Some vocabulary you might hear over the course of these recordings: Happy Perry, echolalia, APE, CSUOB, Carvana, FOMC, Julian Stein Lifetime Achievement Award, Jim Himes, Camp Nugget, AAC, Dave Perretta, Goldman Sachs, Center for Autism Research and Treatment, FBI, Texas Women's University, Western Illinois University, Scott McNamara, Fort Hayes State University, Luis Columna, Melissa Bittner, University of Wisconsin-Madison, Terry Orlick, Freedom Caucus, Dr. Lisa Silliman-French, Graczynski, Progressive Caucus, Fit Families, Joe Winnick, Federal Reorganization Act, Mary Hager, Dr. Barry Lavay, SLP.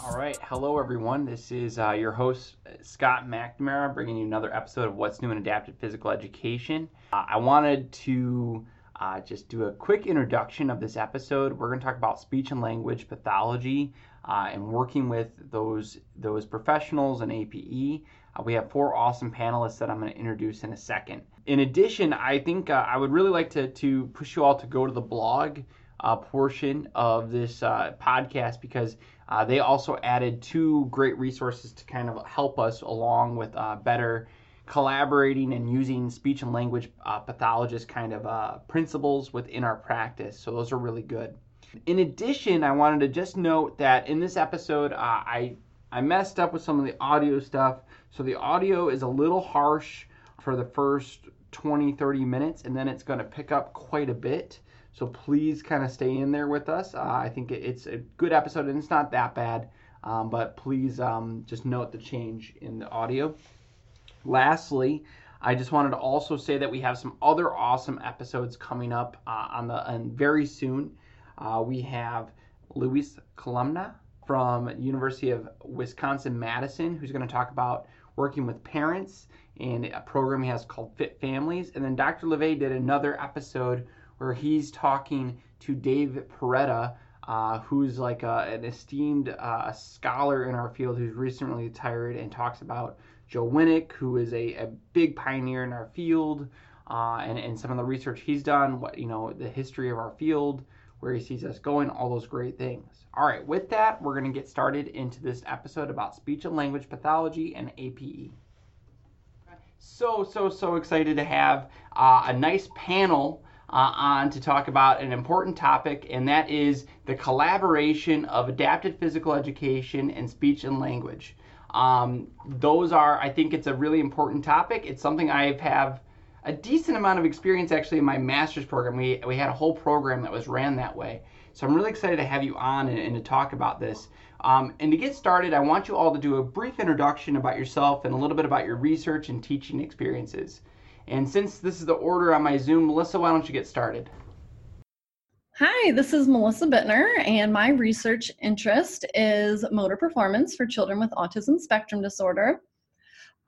All right, hello everyone. This is your host, Scott McNamara, bringing you another episode of What's New in Adaptive Physical Education. I wanted to just do a quick introduction of this episode. We're going to talk about speech and language pathology and working with those professionals and APE. We have four awesome panelists that I'm going to introduce in a second. In addition, I think I would really like to push you all to go to the blog portion of this podcast, because they also added two great resources to kind of help us along with better collaborating and using speech and language pathologist kind of principles within our practice. So those are really good. In addition, I wanted to just note that in this episode, I messed up with some of the audio stuff. So the audio is a little harsh for the first 20-30 minutes, and then it's going to pick up quite a bit. So please kind of stay in there with us. I think it's a good episode, and it's not that bad, but please just note the change in the audio. Lastly, I just wanted to also say that we have some other awesome episodes coming up on very soon. We have Luis Columna from University of Wisconsin-Madison, who's going to talk about working with parents and a program he has called Fit Families. And then Dr. LeVay did another episode where he's talking to Dave Perretta, who's like an esteemed scholar in our field who's recently retired, and talks about Joe Winnick, who is a big pioneer in our field, and some of the research he's done, the history of our field, where he sees us going, all those great things. All right, with that, we're going to get started into this episode about speech and language pathology and APE. So excited to have a nice panel on to talk about an important topic, and that is the collaboration of adaptive physical education and speech and language. I think it's a really important topic. It's something I have a decent amount of experience actually in my master's program. We had a whole program that was ran that way. So I'm really excited to have you on and to talk about this. And to get started, I want you all to do a brief introduction about yourself and a little bit about your research and teaching experiences. And since this is the order on my Zoom, Melissa, why don't you get started? Hi, this is Melissa Bittner, and my research interest is motor performance for children with autism spectrum disorder.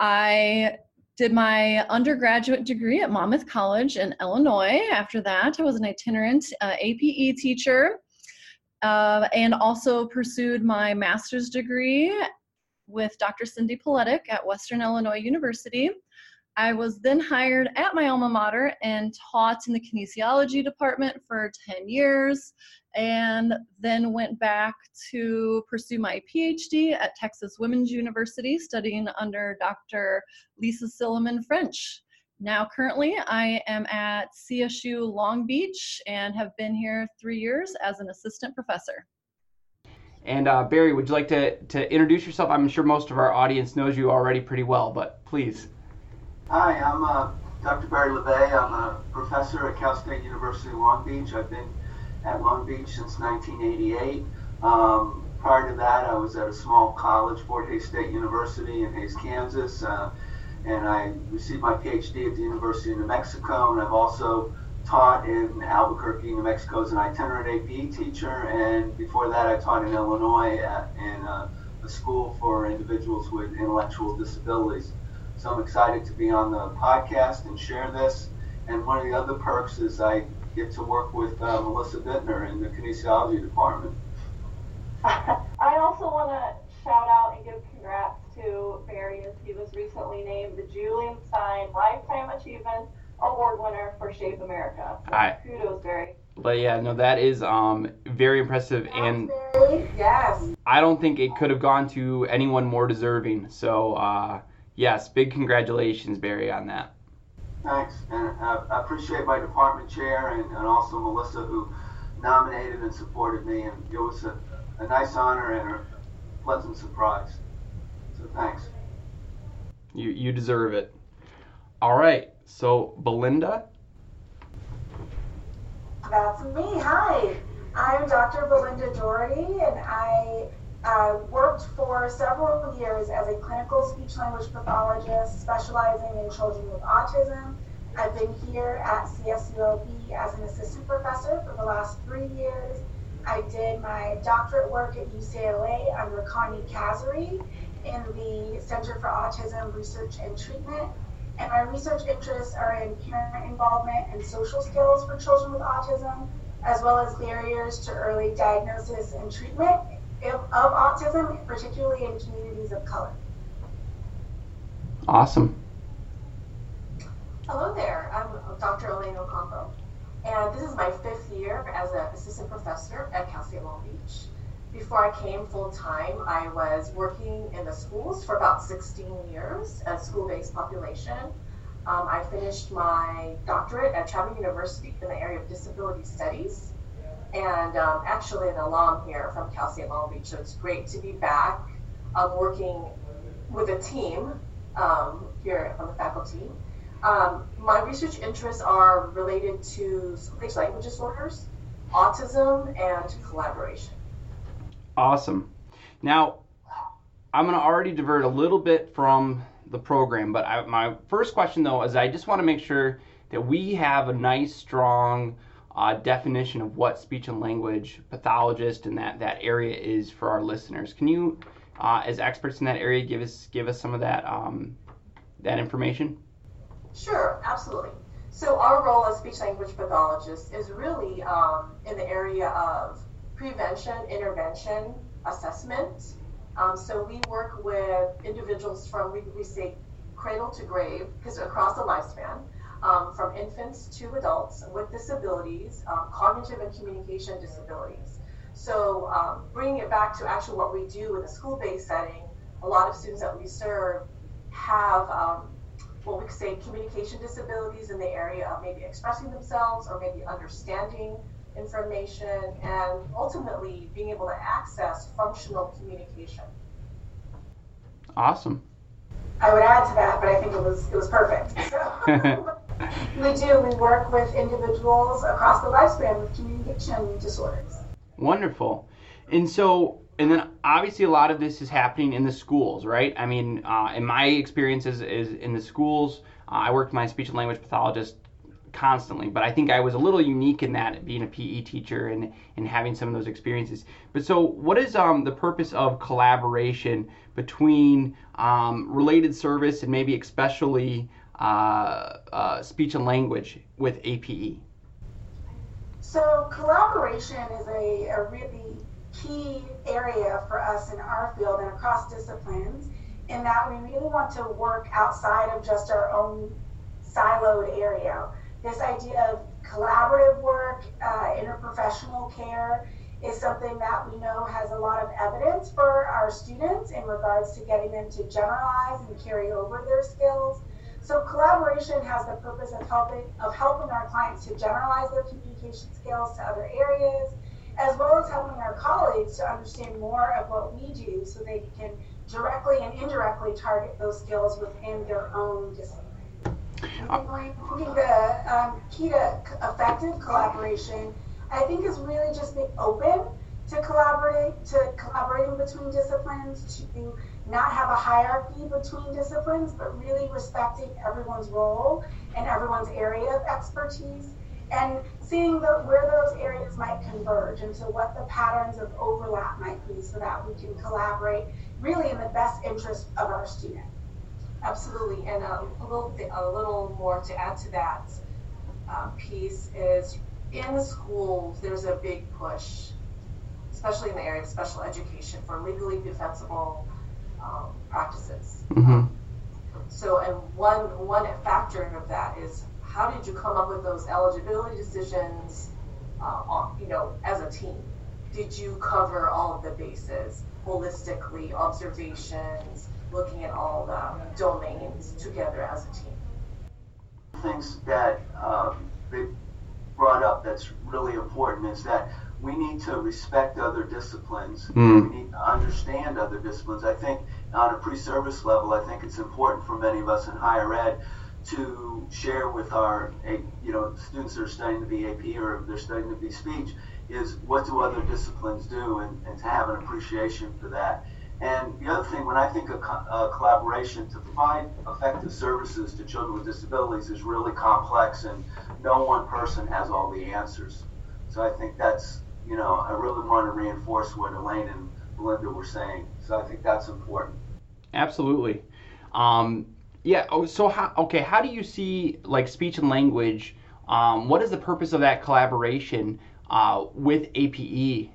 I did my undergraduate degree at Monmouth College in Illinois. After that, I was an itinerant APE teacher and also pursued my master's degree with Dr. Cindy Poletic at Western Illinois University. I was then hired at my alma mater and taught in the kinesiology department for 10 years, and then went back to pursue my PhD at Texas Women's University, studying under Dr. Lisa Silliman-French. Now currently I am at CSU Long Beach and have been here 3 years as an assistant professor. And Barry, would you like to introduce yourself? I'm sure most of our audience knows you already pretty well, but please. Hi, I'm Dr. Barry Lavay. I'm a professor at Cal State University, Long Beach. I've been at Long Beach since 1988. Prior to that, I was at a small college, Fort Hayes State University in Hayes, Kansas, and I received my PhD at the University of New Mexico, and I've also taught in Albuquerque, New Mexico as an itinerant APE teacher, and before that I taught in Illinois in a school for individuals with intellectual disabilities. So I'm excited to be on the podcast and share this. And one of the other perks is I get to work with Melissa Bittner in the kinesiology department. I also want to shout out and give congrats to Barry, as he was recently named the Julian Stein Lifetime Achievement Award winner for Shape America. So kudos, Barry. But yeah, no, that is very impressive, and yes. I don't think it could have gone to anyone more deserving. So, yes, big congratulations, Barry, on that. Thanks, and I appreciate my department chair and also Melissa, who nominated and supported me, and it was a nice honor and a pleasant surprise. So thanks. You deserve it. All right, so Belinda? That's me. Hi, I'm Dr. Belinda Daughrity, and I I worked for several years as a clinical speech-language pathologist specializing in children with autism. I've been here at CSUOB as an assistant professor for the last 3 years. I did my doctorate work at UCLA under Connie Kasari in the Center for Autism Research and Treatment. And my research interests are in parent involvement and social skills for children with autism, as well as barriers to early diagnosis and treatment of autism, particularly in communities of color. Awesome. Hello there, I'm Dr. Elaine Ocampo, and this is my 5th year as an assistant professor at Cal State Long Beach. Before I came full-time, I was working in the schools for about 16 years at school-based population. I finished my doctorate at Chapman University in the area of disability studies, and actually an alum here from Cal State Long Beach, so it's great to be back working with a team here on the faculty. My research interests are related to school-based language disorders, autism, and collaboration. Awesome. Now, I'm going to already divert a little bit from the program, but my first question, though, is I just want to make sure that we have a nice, strong definition of what speech and language pathologist and that area is for our listeners. Can you, as experts in that area, give us some of that information? Sure, absolutely. So our role as speech-language pathologists is really in the area of prevention, intervention, assessment. So we work with individuals from, we say cradle to grave, because across the lifespan, from infants to adults with disabilities, cognitive and communication disabilities. So bringing it back to actually what we do in a school-based setting, a lot of students that we serve have what we could say communication disabilities in the area of maybe expressing themselves or maybe understanding information and ultimately being able to access functional communication. Awesome. I would add to that, but I think it was perfect. So we work with individuals across the lifespan with communication disorders. Wonderful. And so, and then obviously a lot of this is happening in the schools, right? I mean, in my experiences is in the schools, I worked with my speech and language pathologist constantly, but I think I was a little unique in that, being a PE teacher and having some of those experiences. But so what is the purpose of collaboration between related service and maybe especially speech and language with APE? So collaboration is a really key area for us in our field and across disciplines, in that we really want to work outside of just our own siloed area. This idea of collaborative work, interprofessional care, is something that we know has a lot of evidence for our students in regards to getting them to generalize and carry over their skills. So collaboration has the purpose of helping our clients to generalize their communication skills to other areas, as well as helping our colleagues to understand more of what we do so they can directly and indirectly target those skills within their own discipline. I think the key to effective collaboration, I think, is really just being open to collaborating between disciplines, to not have a hierarchy between disciplines, but really respecting everyone's role and everyone's area of expertise, and seeing where those areas might converge, and so what the patterns of overlap might be, so that we can collaborate really in the best interest of our student. Absolutely, and a little more to add to that piece is, in the schools, there's a big push, especially in the area of special education, for legally defensible practices. Mm-hmm. So, and one factor of that is, how did you come up with those eligibility decisions, as a team? Did you cover all of the bases holistically, observations, looking at all the domains together as a team? Things that they brought up that's really important is that we need to respect other disciplines. Mm. We need to understand other disciplines. I think on a pre-service level, I think it's important for many of us in higher ed to share with our students that are studying to be AP or they're studying to be speech, is what do other disciplines do, and to have an appreciation for that. And the other thing, when I think of collaboration, to provide effective services to children with disabilities is really complex, and no one person has all the answers. So I think that's, you know, I really want to reinforce what Elaine and Belinda were saying. So I think that's important. Absolutely. Yeah. Oh, so how do you see, like, speech and language? What is the purpose of that collaboration with APE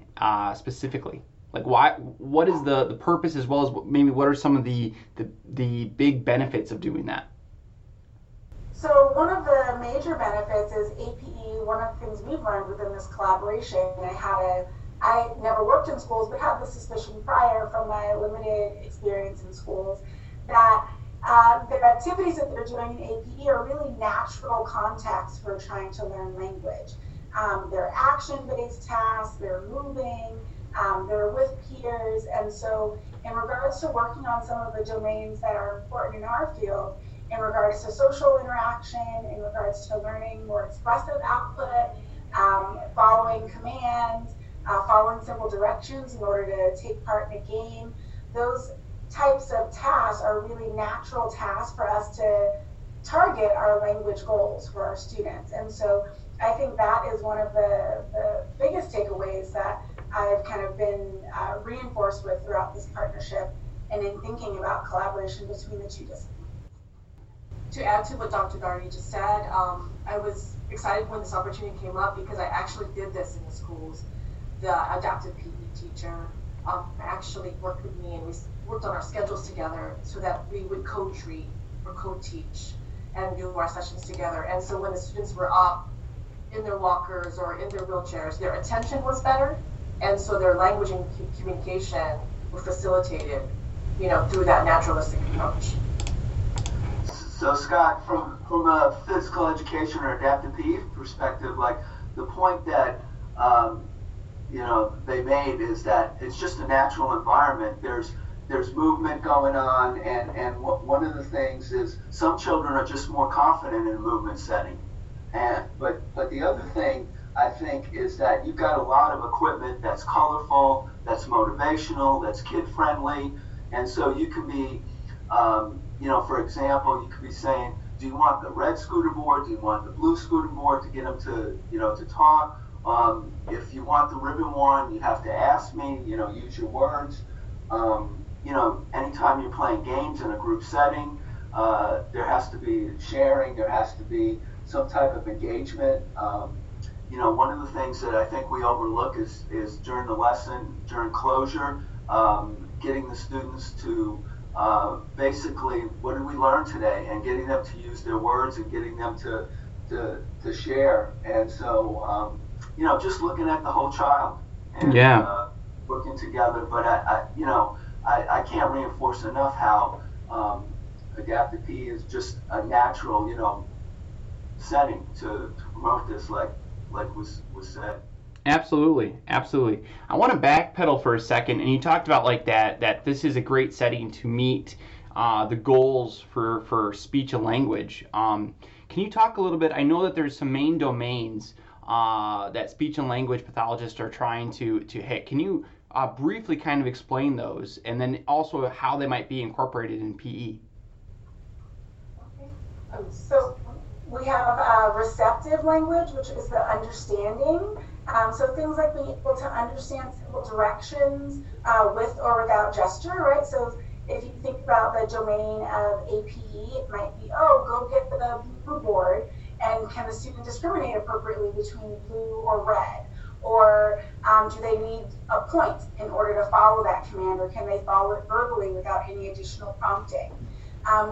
specifically? Like, why? What is the purpose, as well as maybe what are some of the big benefits of doing that? So one of the major benefits is APE. One of the things we've learned within this collaboration, and I never worked in schools, but had the suspicion prior from my limited experience in schools that the activities that they're doing in APE are really natural contexts for trying to learn language. They're action-based tasks, they're moving, they're with peers, and so in regards to working on some of the domains that are important in our field, in regards to social interaction, in regards to learning more expressive output, following commands, following simple directions in order to take part in a game, those types of tasks are really natural tasks for us to target our language goals for our students. And so I think that is one of the biggest takeaways that I've kind of been reinforced with throughout this partnership and in thinking about collaboration between the two disciplines. To add to what Dr. Daugherty just said, I was excited when this opportunity came up because I actually did this in the schools. The adaptive PE teacher actually worked with me, and we worked on our schedules together so that we would co-treat or co-teach and do our sessions together. And so when the students were up in their walkers or in their wheelchairs, their attention was better, and so their language and communication were facilitated, you know, through that naturalistic approach. So Scott, from a physical education or adaptive PE perspective, like, the point that you know they made is that it's just a natural environment. There's movement going on, and one of the things is some children are just more confident in a movement setting, but the other thing I think is that you've got a lot of equipment that's colorful, that's motivational, that's kid friendly, and so you can be. You know, for example, you could be saying, do you want the red scooter board? Do you want the blue scooter board to get them to, you know, to talk? If you want the ribbon one, you have to ask me, you know, use your words. You know, anytime you're playing games in a group setting, there has to be sharing, there has to be some type of engagement. You know, one of the things that I think we overlook is during the lesson, during closure, getting the students to basically, what did we learn today, and getting them to use their words and getting them to share. And so, you know, just looking at the whole child and working together. But I can't reinforce enough how adaptive PE is just a natural, you know, setting to promote this, like was said. Absolutely. I want to backpedal for a second, and you talked about, like, that this is a great setting to meet the goals for speech and language. Can you talk a little bit? I know that there's some main domains that speech and language pathologists are trying to hit. Can you briefly kind of explain those, and then also how they might be incorporated in PE? Okay. So we have receptive language, which is the understanding. So things like being able to understand simple directions with or without gesture, right? So if you think about the domain of APE, it might be, go get the blue board, and can the student discriminate appropriately between blue or red? Or do they need a point in order to follow that command, or can they follow it verbally without any additional prompting?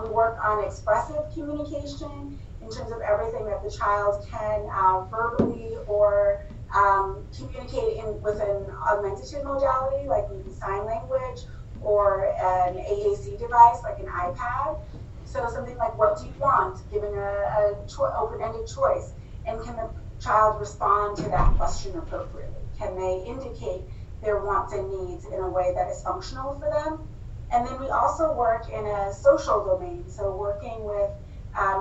We work on expressive communication in terms of everything that the child can verbally or communicate with an augmentative modality, like maybe sign language or an AAC device, like an iPad. So something like, what do you want? Giving an open-ended choice. And can the child respond to that question appropriately? Can they indicate their wants and needs in a way that is functional for them? And then we also work in a social domain, so working with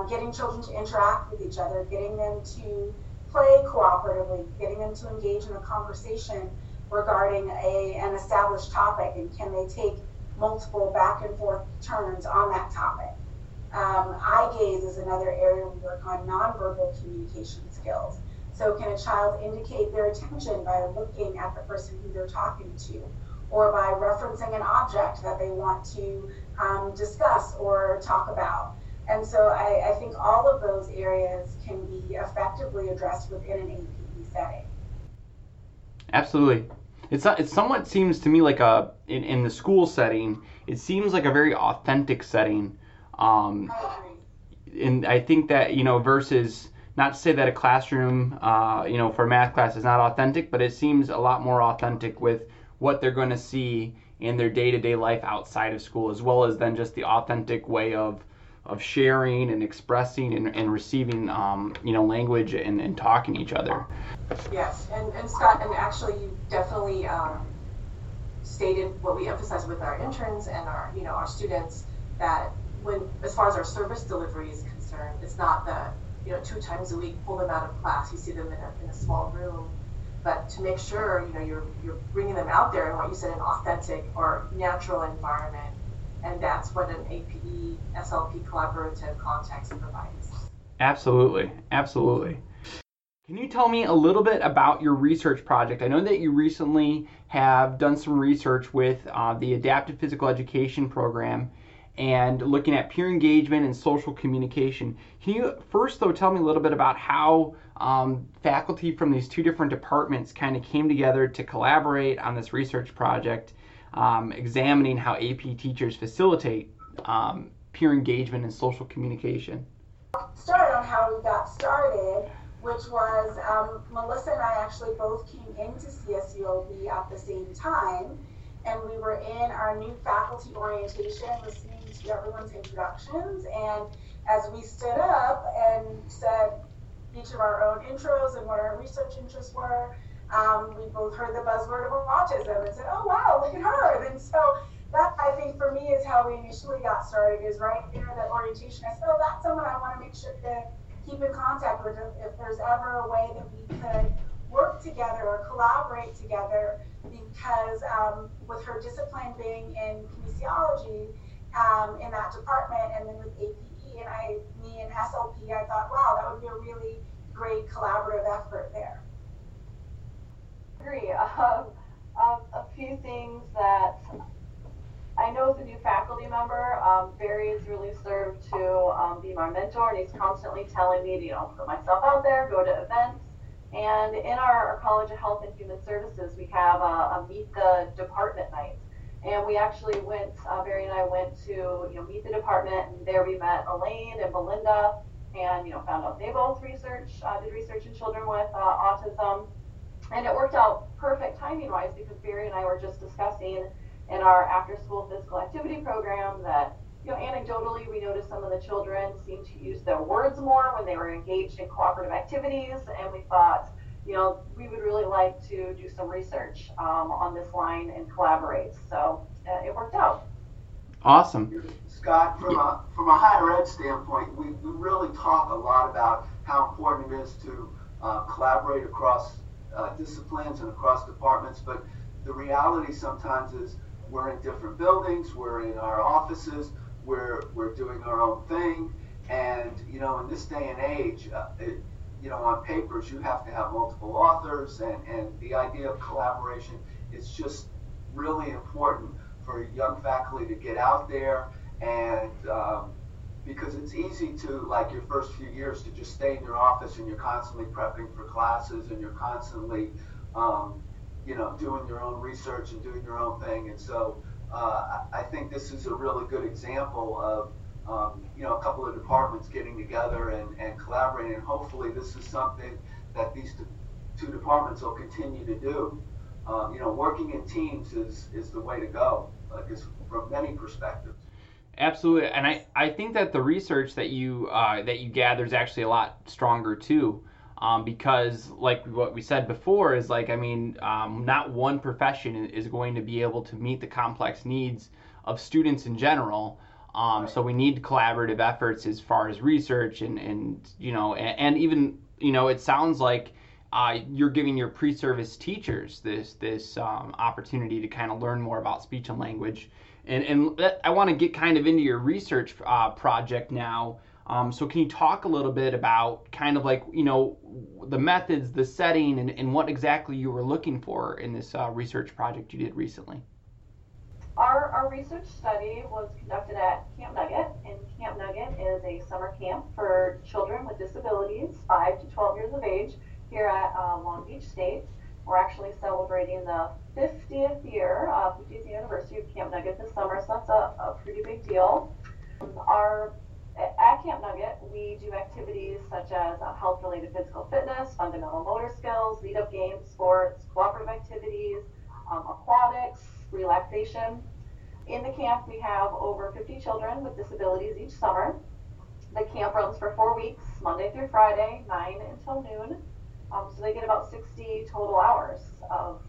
getting children to interact with each other, getting them to play cooperatively, getting them to engage in a conversation regarding an established topic, and can they take multiple back and forth turns on that topic. Eye gaze is another area we work on, nonverbal communication skills. So can a child indicate their attention by looking at the person who they're talking to, or by referencing an object that they want to discuss or talk about? And so I think all of those areas can be effectively addressed within an APE setting. Absolutely. It somewhat seems to me like in the school setting, it seems like a very authentic setting. I agree. And I think that, versus, not to say that a classroom, for math class is not authentic, but it seems a lot more authentic with what they're going to see in their day-to-day life outside of school, as well as then just the authentic way of sharing and expressing and receiving, language and talking to each other. Yes, and Scott, and actually you definitely stated what we emphasize with our interns and our students, that when, as far as our service delivery is concerned, it's not the, 2 times a week pull them out of class, you see them in a small room, but to make sure, you're bringing them out there in what you said, an authentic or natural environment. And that's what an APE SLP collaborative context provides. Absolutely. Absolutely. Can you tell me a little bit about your research project? I know that you recently have done some research with the Adaptive Physical Education Program and looking at peer engagement and social communication. Can you first, though, tell me a little bit about how faculty from these 2 different departments kind of came together to collaborate on this research project, examining how AP teachers facilitate peer engagement and social communication? I'll start on how we got started, which was Melissa and I actually both came into CSUOB at the same time, and we were in our new faculty orientation listening to everyone's introductions, and as we stood up and said each of our own intros and what our research interests were, we both heard the buzzword of autism and said, oh wow, look at her. And so that, I think, for me, is how we initially got started, is right there, that orientation. I said, oh, that's someone I want to make sure to keep in contact with, if there's ever a way that we could work together or collaborate together, because with her discipline being in kinesiology in that department, and then with APE and me and SLP, I thought, wow, that would be a really great collaborative effort there. A few things that I know as a new faculty member, Barry has really served to be my mentor, and he's constantly telling me to put myself out there, go to events. And in our College of Health and Human Services, we have a Meet the Department night, and we actually went, Barry and I went to Meet the Department, and there we met Elaine and Belinda, and found out they both did research in children with autism. And it worked out perfect timing-wise, because Barry and I were just discussing in our after-school physical activity program that, anecdotally, we noticed some of the children seemed to use their words more when they were engaged in cooperative activities, and we thought, we would really like to do some research on this line and collaborate. So it worked out. Awesome. Scott, from a higher ed standpoint, we really talk a lot about how important it is to collaborate across disciplines and across departments, but the reality sometimes is we're in different buildings, we're in our offices, we're doing our own thing, and in this day and age, on papers you have to have multiple authors, and the idea of collaboration is just really important for young faculty to get out there, and because it's easy to, like, your first few years to just stay in your office and you're constantly prepping for classes and you're constantly, doing your own research and doing your own thing. And so I think this is a really good example of, a couple of departments getting together and collaborating. And hopefully this is something that these two departments will continue to do. Working in teams is the way to go, from many perspectives. Absolutely, and I think that the research that you gather is actually a lot stronger too, because like what we said before is not one profession is going to be able to meet the complex needs of students in general. So we need collaborative efforts as far as research and even you know, it sounds like you're giving your pre-service teachers this opportunity to kind of learn more about speech and language. And I want to get kind of into your research project now. So can you talk a little bit about kind of like, you know, the methods, the setting, and what exactly you were looking for in this research project you did recently? Our research study was conducted at Camp Nugget, and Camp Nugget is a summer camp for children with disabilities 5 to 12 years of age here at Long Beach State. We're actually celebrating the 50th anniversary of Camp Nugget this summer, so that's a pretty big deal. At Camp Nugget, we do activities such as health-related physical fitness, fundamental motor skills, lead-up games, sports, cooperative activities, aquatics, relaxation. In the camp, we have over 50 children with disabilities each summer. The camp runs for 4 weeks, Monday through Friday, 9 until noon. So they get about 60 total hours of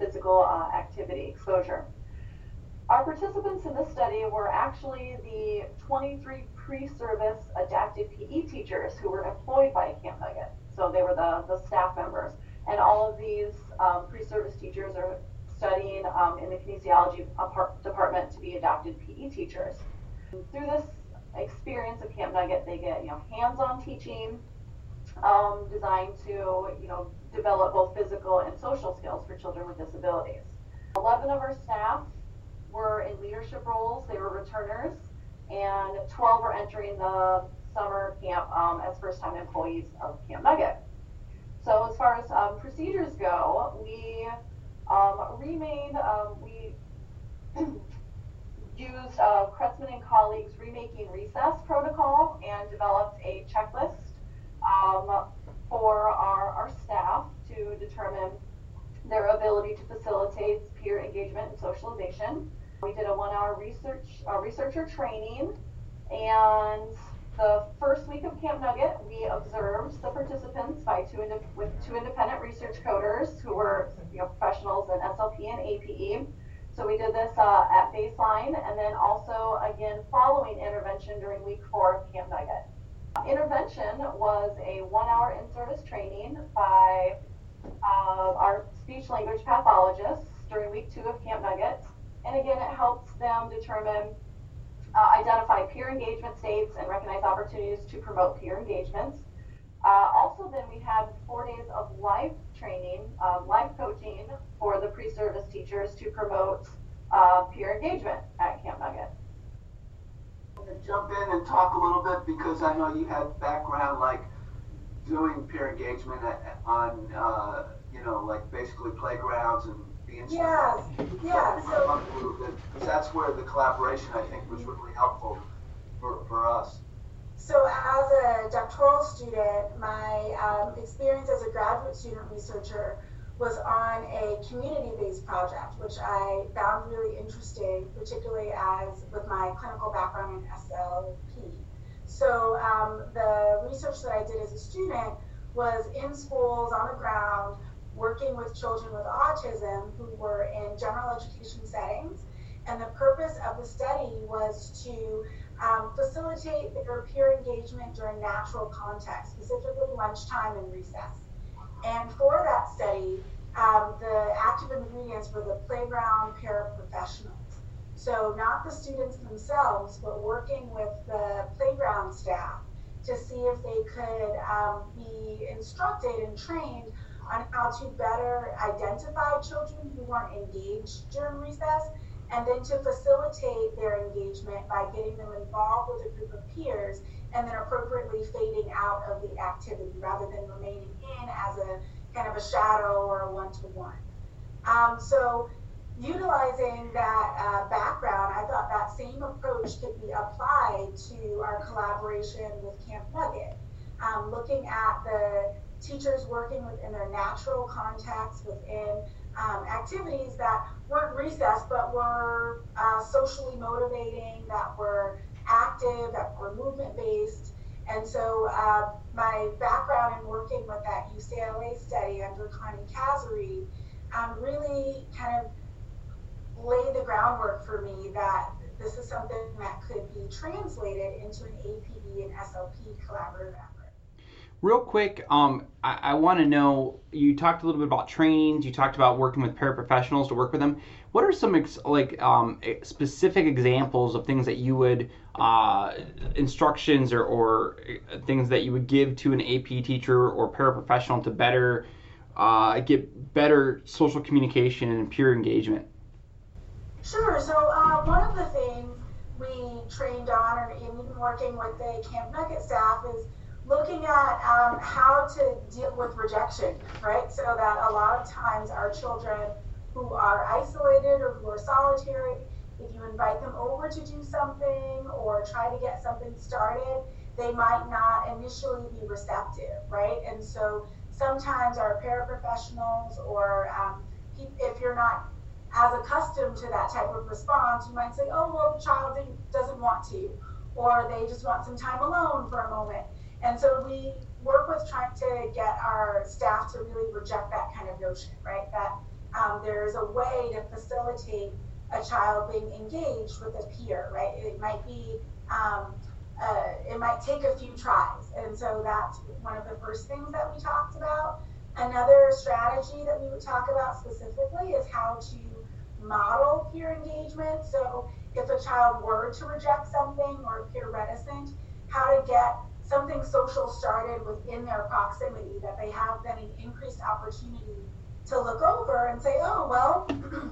physical activity exposure. Our participants in this study were actually the 23 pre-service adaptive PE teachers who were employed by Camp Nugget. So they were the staff members. And all of these pre-service teachers are studying in the kinesiology department to be adapted PE teachers. Through this experience of Camp Nugget, they get hands-on teaching designed to develop both physical and social skills for children with disabilities. 11 of our staff were in leadership roles. They were returners, and 12 are entering the summer camp as first-time employees of Camp Nugget. So as far as procedures go, we used Kretzmann and colleagues' Remaking Recess protocol and developed a checklist for our staff to determine their ability to facilitate peer engagement and socialization. We did a 1-hour researcher training, and the first week of Camp Nugget, we observed the participants with two independent research coders who were professionals in SLP and APE. So we did this at baseline, and then also again following intervention during week 4 of Camp Nugget. Intervention was a 1-hour in-service training by our speech-language pathologists during week 2 of Camp Nugget, and again it helps them determine identify peer engagement states and recognize opportunities to promote peer engagements. Also then we had 4 days of live training, live coaching for the pre-service teachers to promote peer engagement at Camp Nugget. I'm going to jump in and talk a little bit because I know you had background like doing peer engagement on, like basically playgrounds and being because that's where the collaboration I think was really helpful for us. So as a doctoral student, my experience as a graduate student researcher was on a community-based project, which I found really interesting, particularly as with my clinical background in SLP. So the research that I did as a student was in schools, on the ground, working with children with autism who were in general education settings. And the purpose of the study was to facilitate their peer engagement during natural context, specifically lunchtime and recess. And for that study, the active ingredients were the playground paraprofessionals. So not the students themselves, but working with the playground staff to see if they could be instructed and trained on how to better identify children who weren't engaged during recess, and then to facilitate their engagement by getting them involved with a group of peers and then appropriately fading out of the activity rather than remaining in as a kind of a shadow or a one-to-one. So utilizing that background, I thought that same approach could be applied to our collaboration with Camp Nugget, looking at the teachers working within their natural context within activities that weren't recess but were socially motivating, that were active, that were movement-based. And so my background in working with that UCLA study under Connie Kasari really kind of laid the groundwork for me that this is something that could be translated into an APE and SLP collaborative effort. Real quick, I want to know, you talked a little bit about trainings, you talked about working with paraprofessionals to work with them. What are some specific examples of things that you would, instructions or things that you would give to an AP teacher or paraprofessional to better get better social communication and peer engagement? Sure. So one of the things we trained on, or even working with the Camp Nugget staff, is looking at how to deal with rejection, right? So that a lot of times our children who are isolated or who are solitary, if you invite them over to do something or try to get something started, they might not initially be receptive, right? And so sometimes our paraprofessionals or if you're not as accustomed to that type of response, you might say, oh, well, the child doesn't want to, or they just want some time alone for a moment. And so we work with trying to get our staff to really reject that kind of notion, right? That there is a way to facilitate a child being engaged with a peer, right? It might be, it might take a few tries. And so that's one of the first things that we talked about. Another strategy that we would talk about specifically is how to model peer engagement. So if a child were to reject something or appear reticent, how to get something social started within their proximity that they have then an increased opportunity to look over and say, oh, well,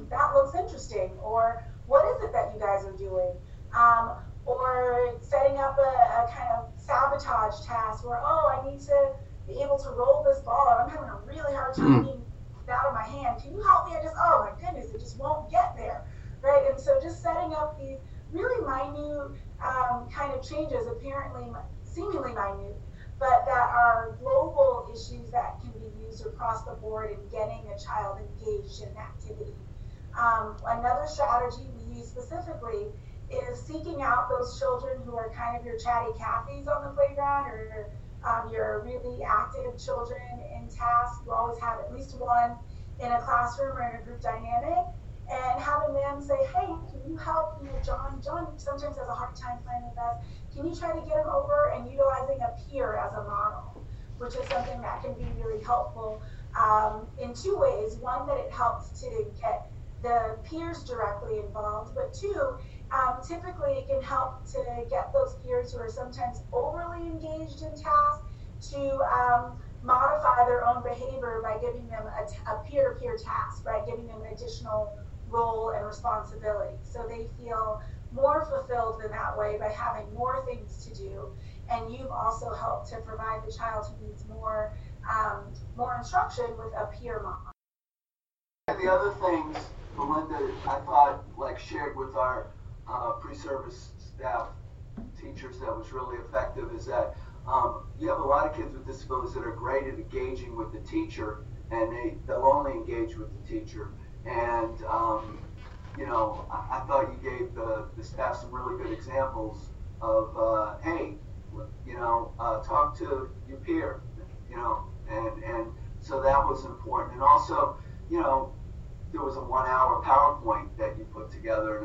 that looks interesting, or what is it that you guys are doing? Or setting up a kind of sabotage task where, oh, I need to be able to roll this ball, and I'm having a really hard time getting it out of my hand. Can you help me? I just, oh my goodness, it just won't get there, right? And so just setting up these really minute kind of changes, seemingly minute, but that are global issues that can be used across the board in getting a child engaged in an activity. Another strategy we use specifically is seeking out those children who are kind of your chatty Cathy's on the playground, or your really active children in tasks. You always have at least one in a classroom or in a group dynamic, and having them say, hey, can you help? You know, John sometimes has a hard time playing with us. Can you try to get him over? And utilizing a peer as a model, which is something that can be really helpful in two ways. One, that it helps to get the peers directly involved, but two, typically it can help to get those peers who are sometimes overly engaged in tasks to modify their own behavior by giving them a peer-to-peer task, right? Giving them an additional role and responsibility. So they feel more fulfilled in that way by having more things to do. And you've also helped to provide the child who needs more instruction with a peer model. And the other things, Belinda, I thought, shared with our pre-service staff teachers that was really effective is that you have a lot of kids with disabilities that are great at engaging with the teacher, and they'll only engage with the teacher. And I thought you gave the staff some really good examples of, talk to your peer, and so that was important. And also, there was a 1-hour PowerPoint that you put together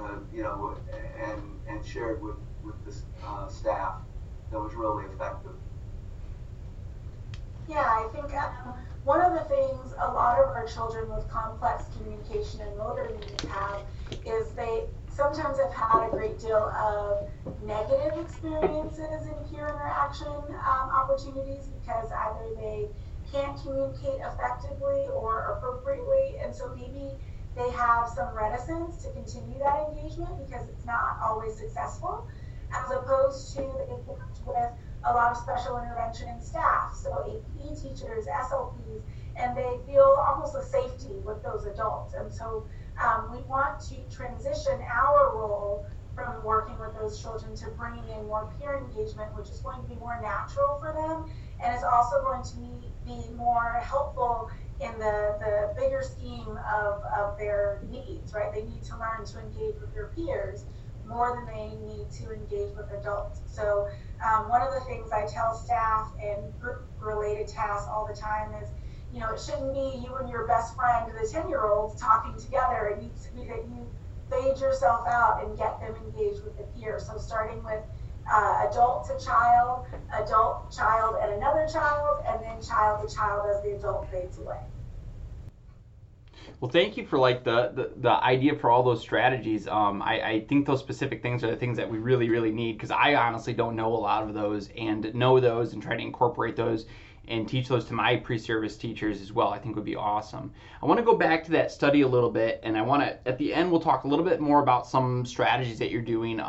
and shared with the staff that was really effective. Yeah, I think one of the things a lot of our children with complex communication and motor needs have is they sometimes have had a great deal of negative experiences in peer interaction opportunities because either they can't communicate effectively or appropriately, and so maybe they have some reticence to continue that engagement because it's not always successful, as opposed to engage with a lot of special intervention and staff, so APE teachers, SLPs, and they feel almost a safety with those adults. And so we want to transition our role from working with those children to bringing in more peer engagement, which is going to be more natural for them, and it's also going to be more helpful in the bigger scheme of their needs, right? They need to learn to engage with their peers more than they need to engage with adults. So one of the things I tell staff in group-related tasks all the time is, it shouldn't be you and your best friend, the 10-year-olds, talking together. It needs to be that you fade yourself out and get them engaged with the peer. So starting with adult to child, adult child and another child, and then child to child as the adult fades away. Well, thank you for like the idea for all those strategies. I think those specific things are the things that we really, really need, because I honestly don't know a lot of those and know those and try to incorporate those and teach those to my pre-service teachers as well. I think would be awesome. I want to go back to that study a little bit, and I want to, at the end, we'll talk a little bit more about some strategies that you're doing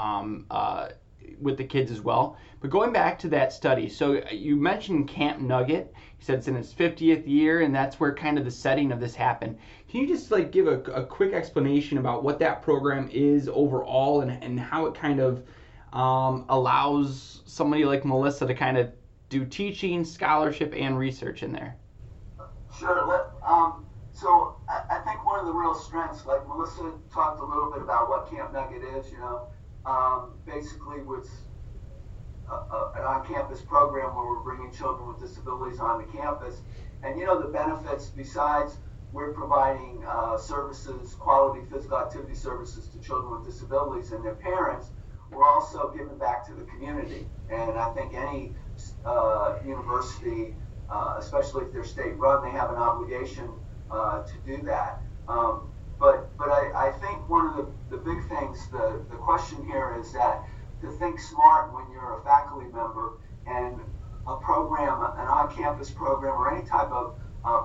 with the kids as well. But going back to that study, so you mentioned Camp Nugget. You said it's in its 50th year, and that's where kind of the setting of this happened. Can you just like give a quick explanation about what that program is overall, and how it kind of allows somebody like Melissa to kind of do teaching, scholarship, and research in there? Sure. So I think one of the real strengths, like Melissa talked a little bit about what Camp Nugget is, you know, basically was an on-campus program where we're bringing children with disabilities onto campus. And you know, the benefits, besides we're providing services, quality physical activity services to children with disabilities and their parents, we're also giving back to the community. And I think any university, especially if they're state-run, they have an obligation to do that. But I think one of the big things, the question here is that to think smart when you're a faculty member, and a program, an on-campus program or any type of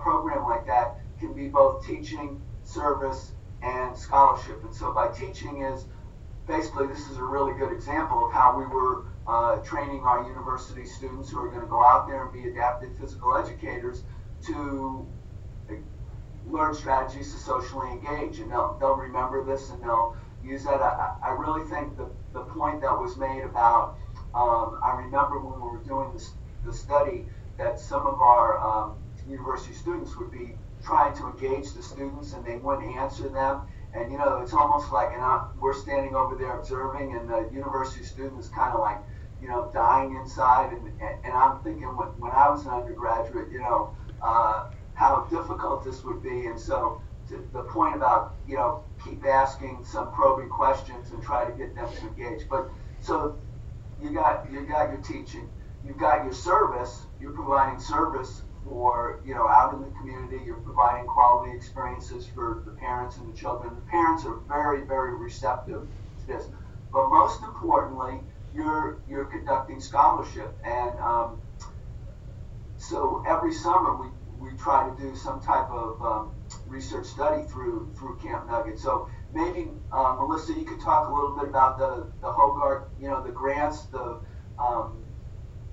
program like that can be both teaching, service, and scholarship. And so by teaching is basically, this is a really good example of how we were training our university students who are going to go out there and be adapted physical educators to learn strategies to socially engage, and they'll remember this and they'll use that. I really think the point that was made about, I remember when we were doing this, the study, that some of our university students would be trying to engage the students and they wouldn't answer them. And you know, it's almost like, and we're standing over there observing, and the university student is kind of like, you know, dying inside. And I'm thinking when I was an undergraduate, you know, how difficult this would be. And so the point about, you know, keep asking some probing questions and try to get them to engage. But so you got your teaching, you've got your service, you're providing service for, you know, out in the community, you're providing quality experiences for the parents and the children. The parents are very, very receptive to this. But most importantly, you're conducting scholarship. And so every summer we try to do some type of research study through Camp Nugget. So maybe, Melissa, you could talk a little bit about the Hogarth, you know, the grants, the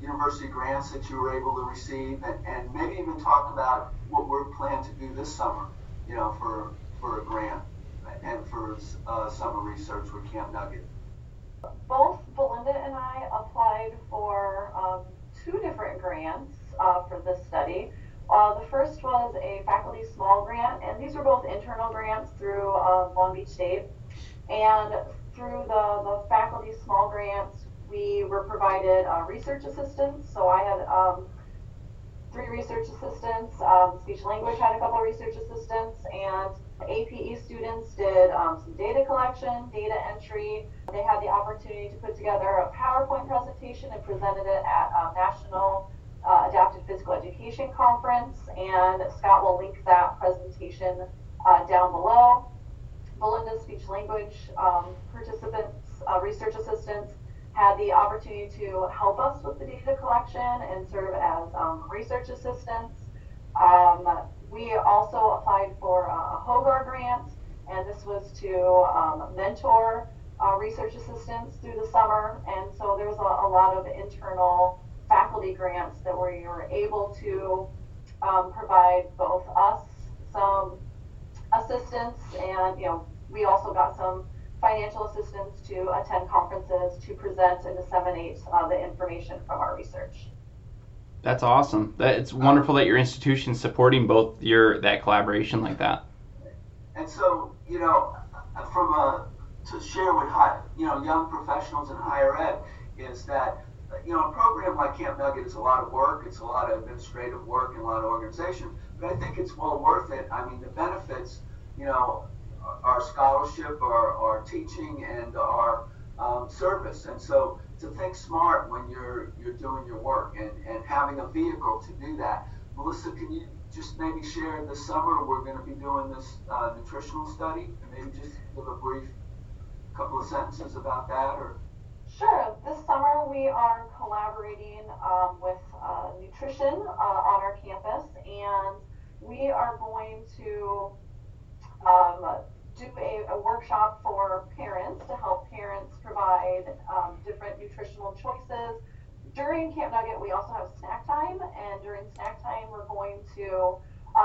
university grants that you were able to receive, and maybe even talk about what we're planning to do this summer, you know, for a grant and for summer research with Camp Nugget. Both Belinda and I applied for 2 different grants for this study. The first was a faculty small grant, and these were both internal grants through Long Beach State. And through the faculty small grants, we were provided research assistants. So I had 3 research assistants, speech language had a couple research assistants, and APE students did some data collection, data entry. They had the opportunity to put together a PowerPoint presentation and presented it at a national adapted physical education conference, and Scott will link that presentation down below. Belinda's speech language participants, research assistants, had the opportunity to help us with the data collection and serve as research assistants. We also applied for a Hogar grant, and this was to mentor research assistants through the summer. And so there's a lot of internal faculty grants that we were able to provide both us some assistance, and you know, we also got some financial assistance to attend conferences, to present and disseminate the information from our research. That's awesome. It's wonderful that your institution's supporting both that collaboration like that. And so, you know, to share with young professionals in higher ed is that, you know, a program like Camp Nugget is a lot of work. It's a lot of administrative work and a lot of organization, but I think it's well worth it. I mean, the benefits, you know, our scholarship, our teaching, and our service. And so to think smart when you're doing your work and having a vehicle to do that. Melissa, can you just maybe share, this summer we're going to be doing this nutritional study, and maybe just give a brief couple of sentences about that? Or sure. This summer we are collaborating with nutrition on our campus, and we are going to do a workshop for parents to help parents provide different nutritional choices. During Camp Nugget, we also have snack time, and during snack time, we're going to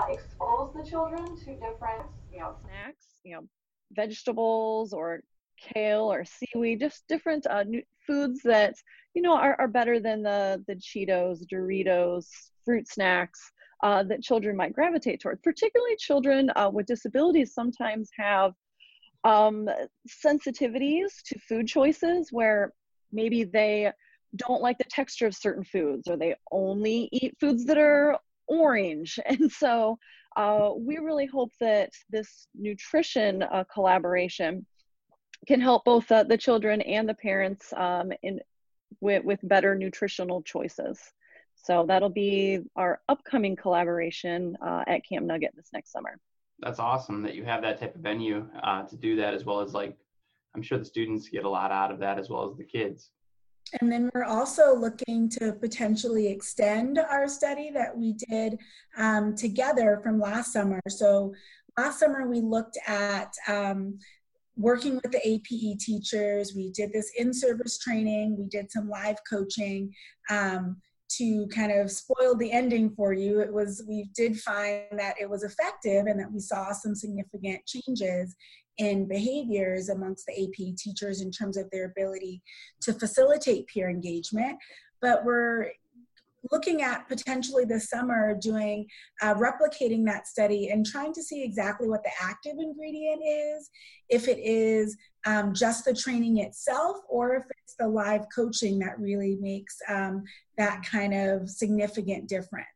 expose the children to different, snacks, vegetables or kale or seaweed, just different foods that, are better than the Cheetos, Doritos, fruit snacks that children might gravitate toward. Particularly children with disabilities sometimes have sensitivities to food choices where maybe they don't like the texture of certain foods, or they only eat foods that are orange. And so we really hope that this nutrition collaboration can help both the children and the parents with better nutritional choices. So that'll be our upcoming collaboration at Camp Nugget this next summer. That's awesome that you have that type of venue to do that, as well as, I'm sure the students get a lot out of that as well as the kids. And then we're also looking to potentially extend our study that we did together from last summer. So last summer we looked at working with the APE teachers. We did this in-service training. We did some live coaching to kind of spoil the ending for you. We did find that it was effective and that we saw some significant changes in behaviors amongst the APE teachers in terms of their ability to facilitate peer engagement. But we're looking at potentially this summer doing, replicating that study and trying to see exactly what the active ingredient is, if it is just the training itself, or if it's the live coaching that really makes that kind of significant difference.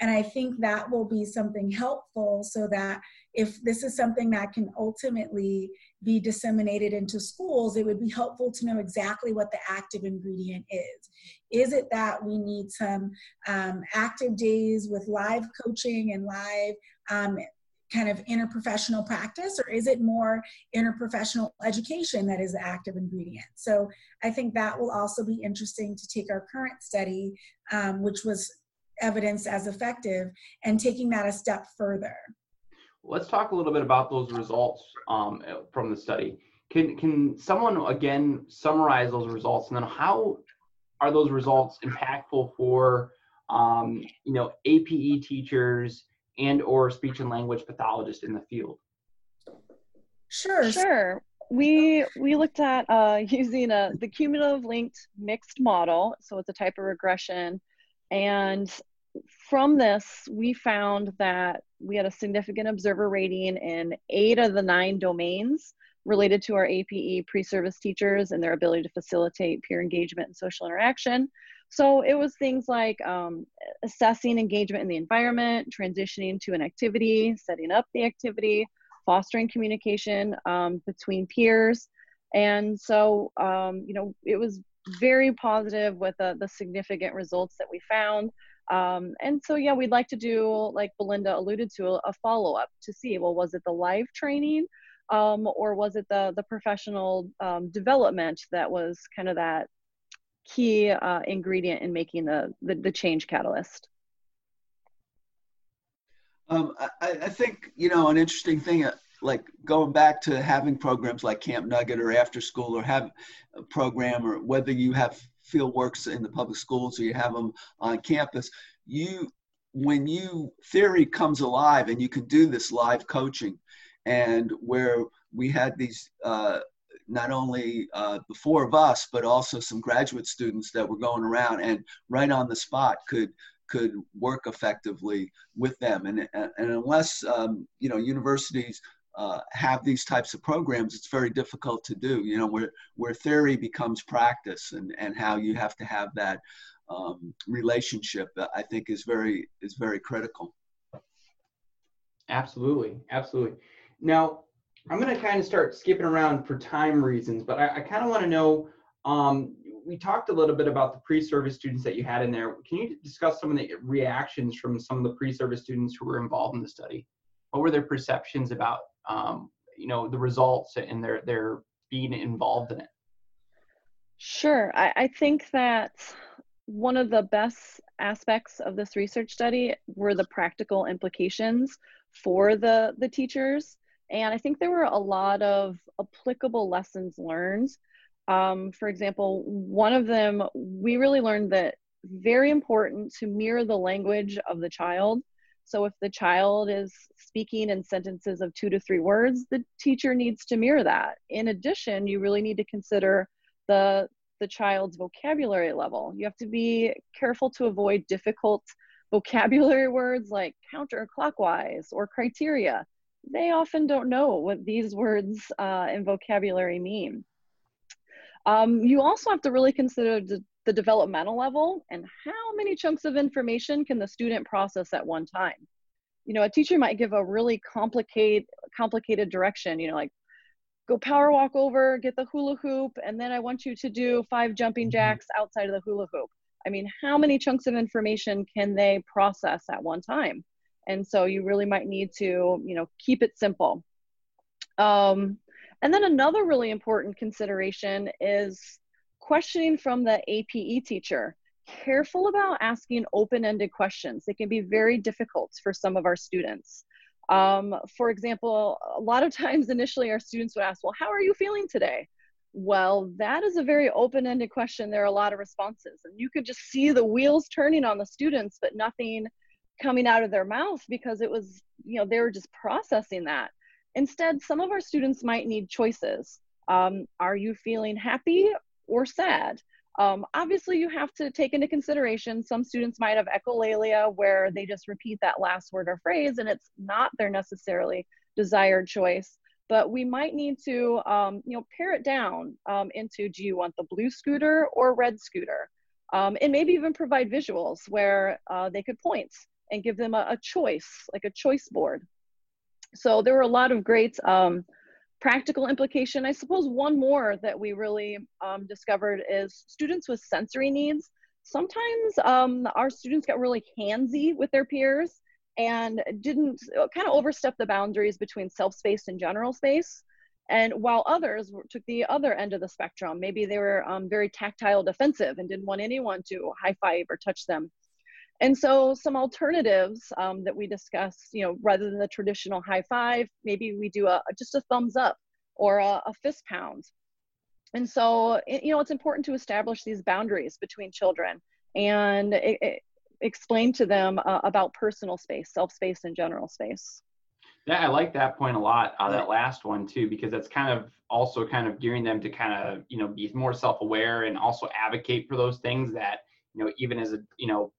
And I think that will be something helpful so that if this is something that can ultimately be disseminated into schools, it would be helpful to know exactly what the active ingredient is. Is it that we need some active days with live coaching and live kind of interprofessional practice, or is it more interprofessional education that is the active ingredient? So I think that will also be interesting to take our current study, which was evidenced as effective, and taking that a step further. Let's talk a little bit about those results from the study. Can someone again summarize those results, and then how are those results impactful for APE teachers and or speech and language pathologists in the field? Sure. We looked at using the cumulative linked mixed model, so it's a type of regression, and from this, we found that we had a significant observer rating in 8 of the 9 domains related to our APE pre-service teachers and their ability to facilitate peer engagement and social interaction. So it was things like assessing engagement in the environment, transitioning to an activity, setting up the activity, fostering communication between peers. And so, it was very positive with the significant results that we found. And so, we'd like to do, like Belinda alluded to, a follow-up to see, was it the live training or was it the professional development that was kind of that key ingredient in making the change catalyst? I think, an interesting thing, like going back to having programs like Camp Nugget or after school, or have a program, or whether you have field works in the public schools or you have them on campus, when theory comes alive and you can do this live coaching, and where we had these not only the four of us, but also some graduate students that were going around and right on the spot could work effectively with them. And unless, universities have these types of programs, it's very difficult to do, where theory becomes practice, and how you have to have that relationship, I think is very critical. Absolutely. Now, I'm going to kind of start skipping around for time reasons, but I kind of want to know we talked a little bit about the pre-service students that you had in there. Can you discuss some of the reactions from some of the pre-service students who were involved in the study? What were their perceptions about, you know, the results and their being involved in it? Sure. I think that one of the best aspects of this research study were the practical implications for the teachers. And I think there were a lot of applicable lessons learned. For example, one of them, we really learned that very important to mirror the language of the child. So if the child is speaking in sentences of 2 to 3 words, the teacher needs to mirror that. In addition, you really need to consider the child's vocabulary level. You have to be careful to avoid difficult vocabulary words like counterclockwise or criteria. They often don't know what these words in vocabulary mean. You also have to really consider the developmental level and how many chunks of information can the student process at one time. You know, a teacher might give a really complicated direction, you know, like go power walk over, get the hula hoop, and then I want you to do 5 jumping jacks outside of the hula hoop. I mean, how many chunks of information can they process at one time? And so you really might need to, you know, keep it simple. And then another really important consideration is questioning from the APE teacher. Careful about asking open-ended questions. They can be very difficult for some of our students. For example, a lot of times initially our students would ask, well, how are you feeling today? Well, that is a very open-ended question. There are a lot of responses, and you could just see the wheels turning on the students, but nothing coming out of their mouth because it was, you know, they were just processing that. Instead, some of our students might need choices. Are you feeling happy or sad? Obviously, you have to take into consideration some students might have echolalia where they just repeat that last word or phrase and it's not their necessarily desired choice. But we might need to, you know, pare it down into, do you want the blue scooter or red scooter? And maybe even provide visuals where they could point and give them a choice, like a choice board. So there were a lot of great practical implication. I suppose one more that we really discovered is students with sensory needs. Sometimes our students got really handsy with their peers and didn't kind of overstep the boundaries between self-space and general space. And while others took the other end of the spectrum, maybe they were very tactile defensive and didn't want anyone to high five or touch them. And so some alternatives that we discussed, you know, rather than the traditional high five, maybe we do just a thumbs up or a fist pound. And so, you know, it's important to establish these boundaries between children and explain to them about personal space, self-space, and general space. Yeah, I like that point a lot, that last one too, because that's kind of also kind of gearing them to kind of, you know, be more self-aware and also advocate for those things that, you know, even as a, you know,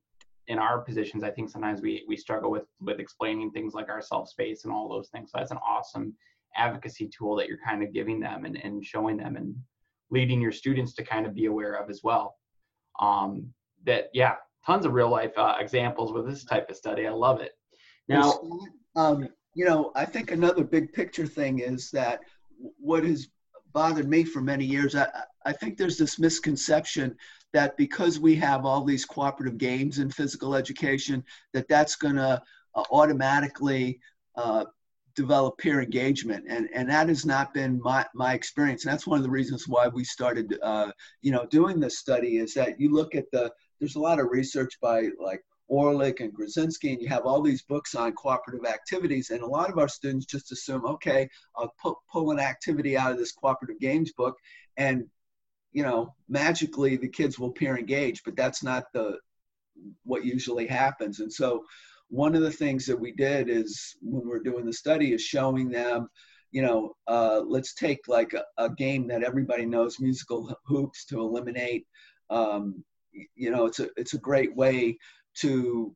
in our positions, I think sometimes we struggle with explaining things like our self-space and all those things. So that's an awesome advocacy tool that you're kind of giving them and showing them and leading your students to kind of be aware of as well. Yeah, tons of real life examples with this type of study. I love it. Now, you know, I think another big picture thing is that what has bothered me for many years, I think there's this misconception that because we have all these cooperative games in physical education, that that's going to automatically develop peer engagement. And that has not been my experience. And that's one of the reasons why we started, you know, doing this study is that you look at there's a lot of research by like Orlik and Graczynski, and you have all these books on cooperative activities, and a lot of our students just assume, okay, I'll pull an activity out of this cooperative games book, and you know, magically the kids will peer engage, but that's not what usually happens. And so one of the things that we did is when we're doing the study is showing them, you know, let's take like a game that everybody knows, musical hoops, to eliminate, you know, it's a great way to,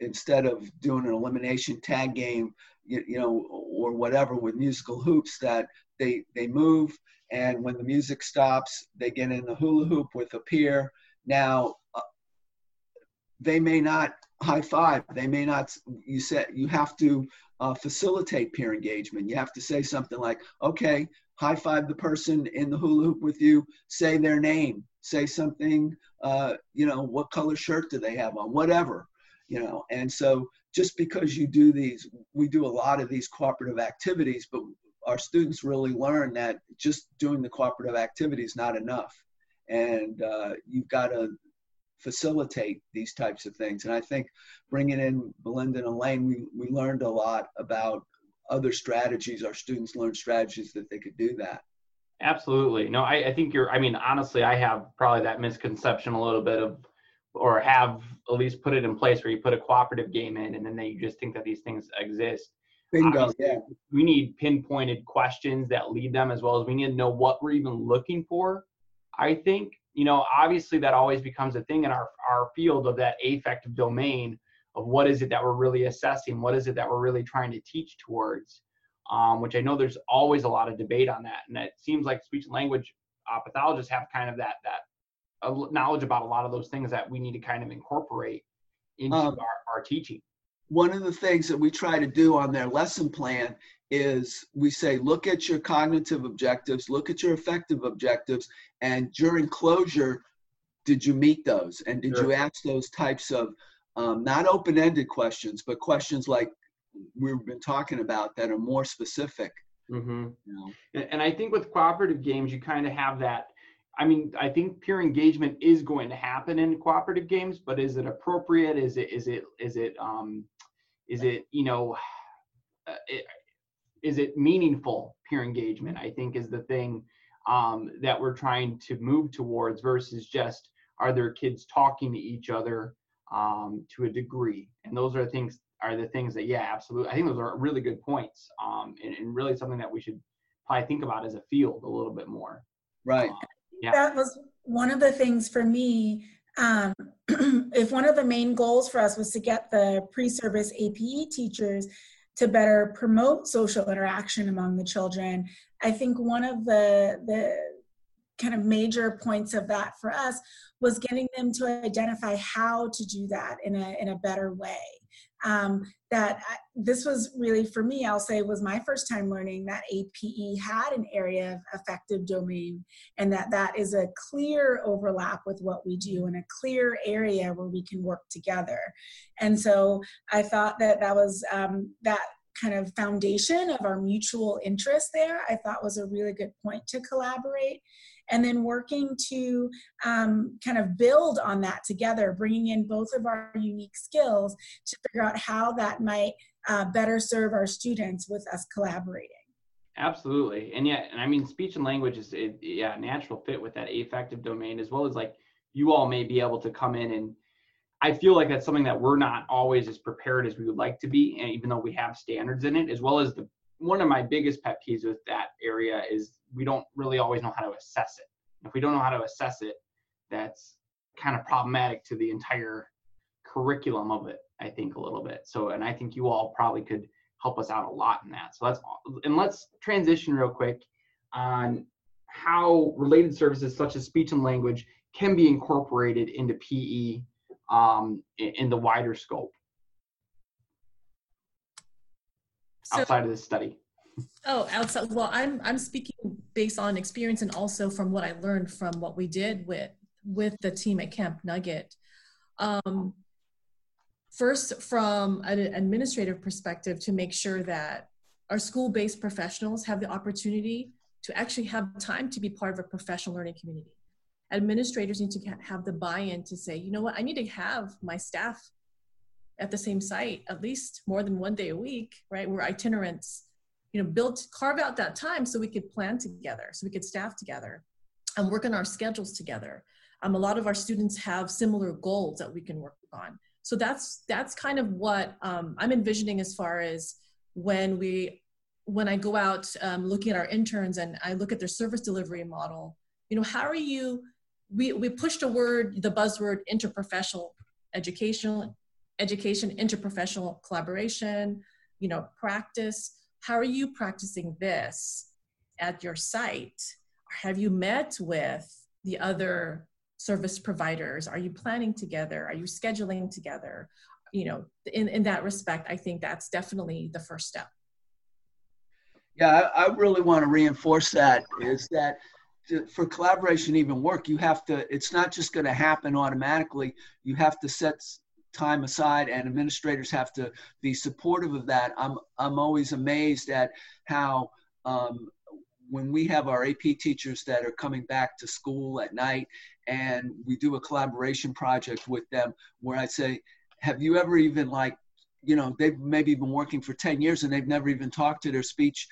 instead of doing an elimination tag game, you know, or whatever with musical hoops, that they move, and when the music stops, they get in the hula hoop with a peer. Now, they may not high five, they may not, you have to facilitate peer engagement. You have to say something like, okay, high five the person in the hula hoop with you, say their name, say something, you know, what color shirt do they have on, whatever, you know. And so just because you do these, we do a lot of these cooperative activities, but our students really learn that just doing the cooperative activity is not enough. And you've got to facilitate these types of things. And I think bringing in Belinda and Elaine, we learned a lot about other strategies. Our students learned strategies that they could do that. Absolutely. No, I think you're, I mean, honestly, I have probably that misconception a little bit of, or have at least put it in place where you put a cooperative game in and then they just think that these things exist. Bingo, obviously, yeah. We need pinpointed questions that lead them, as well as we need to know what we're even looking for. I think, you know, obviously that always becomes a thing in our field of that affective domain of what is it that we're really assessing? What is it that we're really trying to teach towards? Which I know there's always a lot of debate on that. And it seems like speech and language pathologists have kind of that knowledge about a lot of those things that we need to kind of incorporate into our teaching. One of the things that we try to do on their lesson plan is we say, look at your cognitive objectives, look at your affective objectives, and during closure, did you meet those? And did you ask those types of not open-ended questions, but questions like we've been talking about that are more specific. Mm-hmm. You know? And I think with cooperative games, you kind of have that. I mean, I think peer engagement is going to happen in cooperative games, but is it appropriate? Is it meaningful peer engagement? I think is the thing that we're trying to move towards, versus just are there kids talking to each other to a degree? And those are the things that, yeah, absolutely. I think those are really good points, and really something that we should probably think about as a field a little bit more. Right. Yeah. That was one of the things for me. If one of the main goals for us was to get the pre-service APE teachers to better promote social interaction among the children, I think one of the kind of major points of that for us was getting them to identify how to do that in a better way. This was really, for me, I'll say, was my first time learning that APE had an area of affective domain, and that is a clear overlap with what we do and a clear area where we can work together. And so I thought that was that kind of foundation of our mutual interest there, I thought was a really good point to collaborate. And then working to kind of build on that together, bringing in both of our unique skills to figure out how that might better serve our students with us collaborating. Absolutely. And yeah, and I mean, speech and language is a natural fit with that affective domain, as well as like you all may be able to come in, and I feel like that's something that we're not always as prepared as we would like to be, and even though we have standards in it, as well as one of my biggest pet peeves with that area is we don't really always know how to assess it. If we don't know how to assess it, that's kind of problematic to the entire curriculum of it, I think, a little bit. So, and I think you all probably could help us out a lot in that. So that's all. And let's transition real quick on how related services such as speech and language can be incorporated into PE in the wider scope outside of this study. Oh, outside. Well, I'm speaking based on experience and also from what I learned from what we did with the team at Camp Nugget. First, from an administrative perspective, to make sure that our school-based professionals have the opportunity to actually have time to be part of a professional learning community. Administrators need to have the buy-in to say, you know what, I need to have my staff at the same site at least more than one day a week, right? We're itinerants, you know, carve out that time so we could plan together, so we could staff together and work on our schedules together. A lot of our students have similar goals that we can work on. So that's kind of what I'm envisioning as far as when I go out looking at our interns and I look at their service delivery model, you know, how are you, we pushed the buzzword interprofessional education, interprofessional collaboration, you know, practice. How are you practicing this at your site? Have you met with the other service providers? Are you planning together? Are you scheduling together? You know, in that respect, I think that's definitely the first step. Yeah, I really want to reinforce that, is that for collaboration to even work, you have to, it's not just going to happen automatically. You have to set time aside, and administrators have to be supportive of that. I'm always amazed at how when we have our AP teachers that are coming back to school at night and we do a collaboration project with them, where I say, have you ever even, like, you know, they've maybe been working for 10 years and they've never even talked to their speech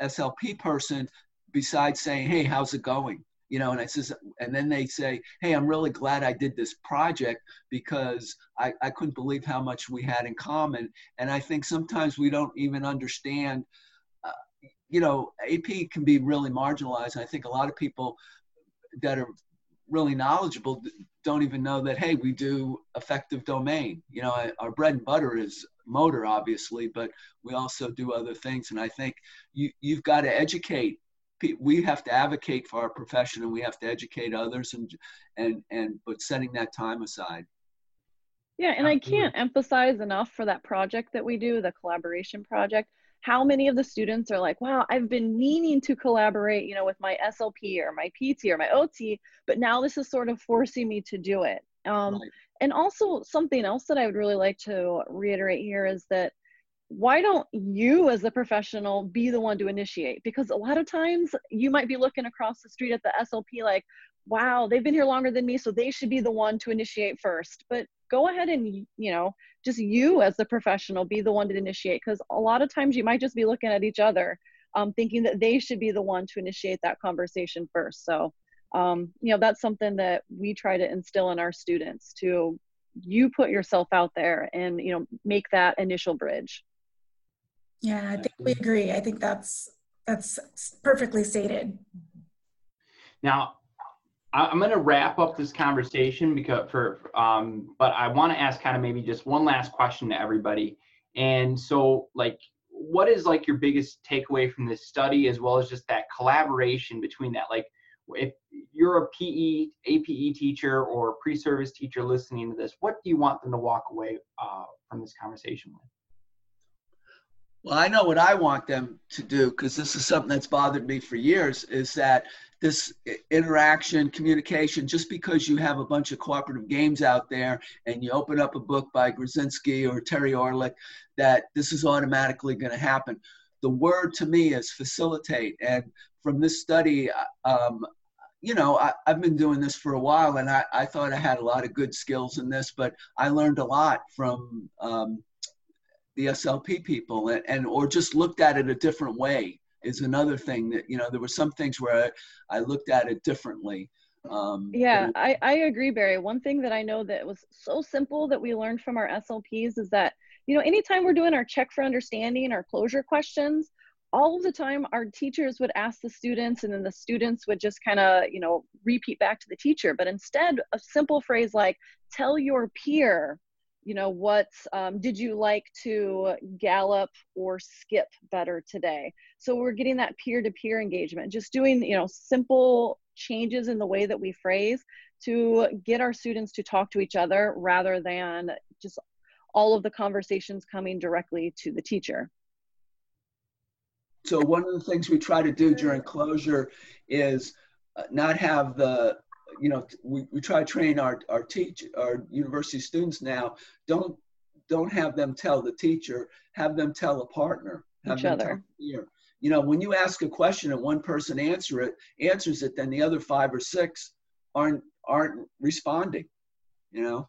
SLP person besides saying, hey, how's it going? You know, and I says, and then they say, hey, I'm really glad I did this project because I couldn't believe how much we had in common. And I think sometimes we don't even understand, you know, AP can be really marginalized. I think a lot of people that are really knowledgeable don't even know that, hey, we do affective domain. You know, our bread and butter is motor, obviously, but we also do other things. And I think you've got to educate. We have to advocate for our profession, and we have to educate others, and but setting that time aside. Yeah, and I can't emphasize enough for that project that we do, the collaboration project, how many of the students are like, wow, I've been meaning to collaborate, you know, with my SLP or my PT or my OT, but now this is sort of forcing me to do it. Right. And also something else that I would really like to reiterate here is that why don't you as a professional be the one to initiate? Because a lot of times you might be looking across the street at the SLP like, wow, they've been here longer than me, so they should be the one to initiate first. But go ahead and, you know, just you as the professional be the one to initiate, because a lot of times you might just be looking at each other thinking that they should be the one to initiate that conversation first. So, you know, that's something that we try to instill in our students, to you put yourself out there and, you know, make that initial bridge. Yeah, I think we agree. I think that's perfectly stated. Now, I'm going to wrap up this conversation because but I want to ask kind of maybe just one last question to everybody. And so, like, what is like your biggest takeaway from this study, as well as just that collaboration between that? Like, if you're a PE, APE teacher or pre-service teacher listening to this, what do you want them to walk away from this conversation with? Well, I know what I want them to do, because this is something that's bothered me for years, is that this interaction, communication, just because you have a bunch of cooperative games out there and you open up a book by Graczynski or Terry Orlick, that this is automatically going to happen. The word to me is facilitate. And from this study, you know, I've been doing this for a while, and I thought I had a lot of good skills in this, but I learned a lot from the SLP people, and or just looked at it a different way is another thing that, you know, there were some things where I looked at it differently. Yeah, I agree, Barry. One thing that I know that was so simple that we learned from our SLPs is that, you know, anytime we're doing our check for understanding, our closure questions, all of the time our teachers would ask the students, and then the students would just kind of, you know, repeat back to the teacher. But instead, a simple phrase like, tell your peer, you know, what did you like to gallop or skip better today? So we're getting that peer-to-peer engagement, just doing, you know, simple changes in the way that we phrase to get our students to talk to each other rather than just all of the conversations coming directly to the teacher. So one of the things we try to do during closure is not have the, you know, we try to train our university students now, don't have them tell the teacher, have them tell a partner, have each other. You know, when you ask a question and one person answers it, then the other five or six aren't responding, you know?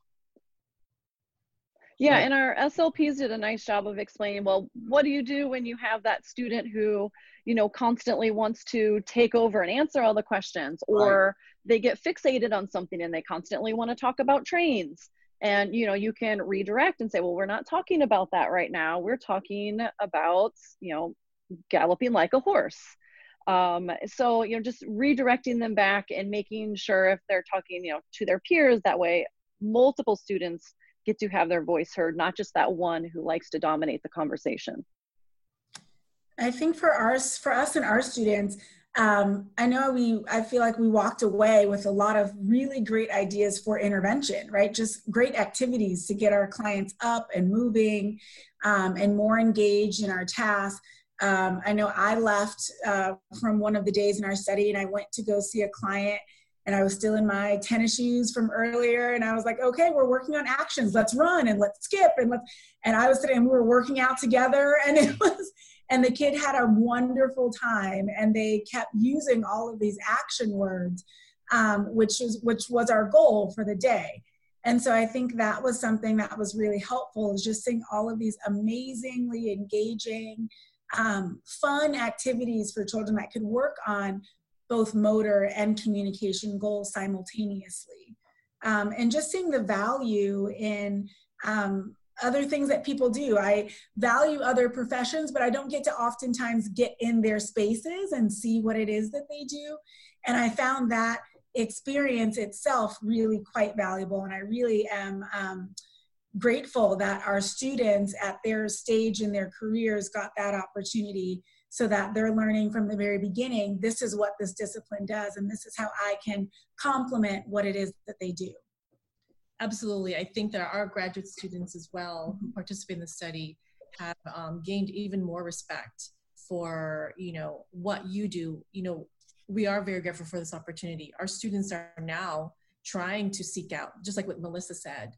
Yeah, and our SLPs did a nice job of explaining, well, what do you do when you have that student who, you know, constantly wants to take over and answer all the questions, or they get fixated on something and they constantly want to talk about trains. And, you know, you can redirect and say, well, we're not talking about that right now. We're talking about, you know, galloping like a horse. So, you know, just redirecting them back and making sure if they're talking, you know, to their peers, that way multiple students get to have their voice heard, not just that one who likes to dominate the conversation. I think for us and our students, I feel like we walked away with a lot of really great ideas for intervention, right? Just great activities to get our clients up and moving and more engaged in our task. I know I left from one of the days in our study and I went to go see a client and I was still in my tennis shoes from earlier. And I was like, okay, we're working on actions. Let's run and let's skip. And I was sitting and we were working out together and the kid had a wonderful time and they kept using all of these action words, which was our goal for the day. And so I think that was something that was really helpful, is just seeing all of these amazingly engaging, fun activities for children that could work on both motor and communication goals simultaneously. And just seeing the value in other things that people do. I value other professions, but I don't get to oftentimes get in their spaces and see what it is that they do. And I found that experience itself really quite valuable. And I really am grateful that our students at their stage in their careers got that opportunity, so that they're learning from the very beginning, this is what this discipline does, and this is how I can complement what it is that they do. Absolutely. I think that our graduate students as well who participate in the study have gained even more respect for, what you do. We are very grateful for this opportunity. Our students are now trying to seek out, just like what Melissa said,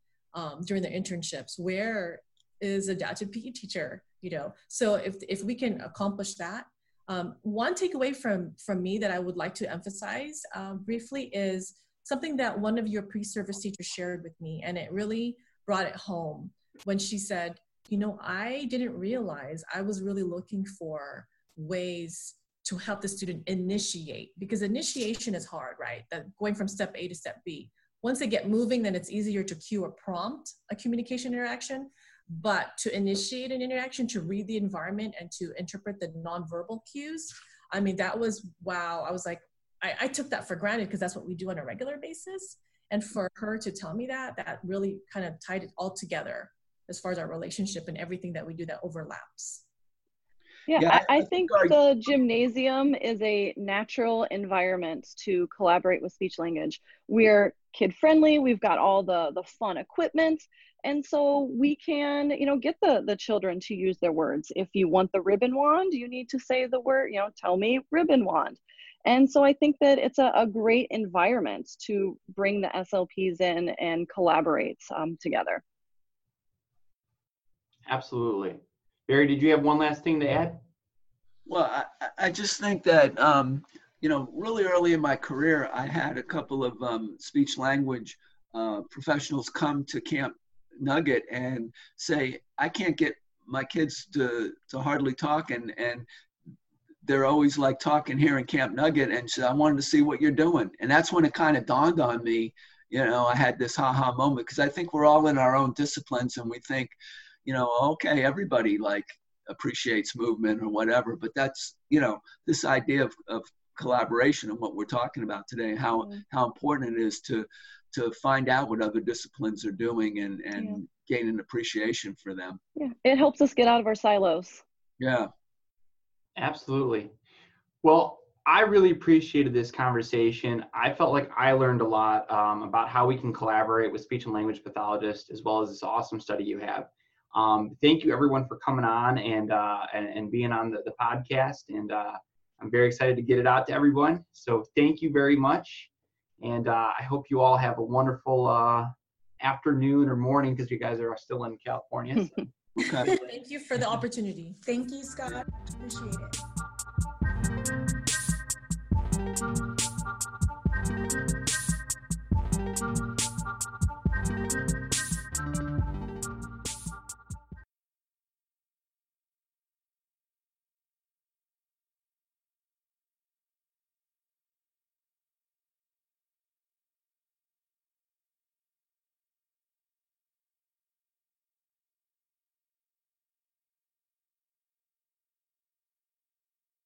during their internships, where is adaptive PE teacher? So if we can accomplish that, one takeaway from me that I would like to emphasize briefly is something that one of your pre-service teachers shared with me, and it really brought it home when she said, I didn't realize I was really looking for ways to help the student initiate, because initiation is hard, right? That going from step A to step B. Once they get moving, then it's easier to cue or prompt a communication interaction. But to initiate an interaction, to read the environment and to interpret the nonverbal cues, that was, wow. I was like, I took that for granted because that's what we do on a regular basis. And for her to tell me that really kind of tied it all together as far as our relationship and everything that we do that overlaps. Yeah, I think the gymnasium is a natural environment to collaborate with speech language. We're kid friendly. We've got all the fun equipment. And so we can, get the children to use their words. If you want the ribbon wand, you need to say the word, tell me ribbon wand. And so I think that it's a great environment to bring the SLPs in and collaborate together. Absolutely. Barry, did you have one last thing to add? Well, I just think that, really early in my career, I had a couple of speech language professionals come to Camp Nugget and say, I can't get my kids to hardly talk, and they're always like talking here in Camp Nugget, and so I wanted to see what you're doing. And that's when it kind of dawned on me, I had this ha-ha moment, because I think we're all in our own disciplines and we think, okay, everybody like appreciates movement or whatever, but that's, this idea of collaboration and what we're talking about today, how important it is to find out what other disciplines are doing and gain an appreciation for them. Yeah, it helps us get out of our silos. Yeah. Absolutely. Well, I really appreciated this conversation. I felt like I learned a lot about how we can collaborate with speech and language pathologists, as well as this awesome study you have. Thank you everyone for coming on and being on the podcast. And I'm very excited to get it out to everyone. So thank you very much. And I hope you all have a wonderful afternoon or morning, because you guys are still in California. So. Okay. Thank you for the opportunity. Thank you, Scott. Appreciate it.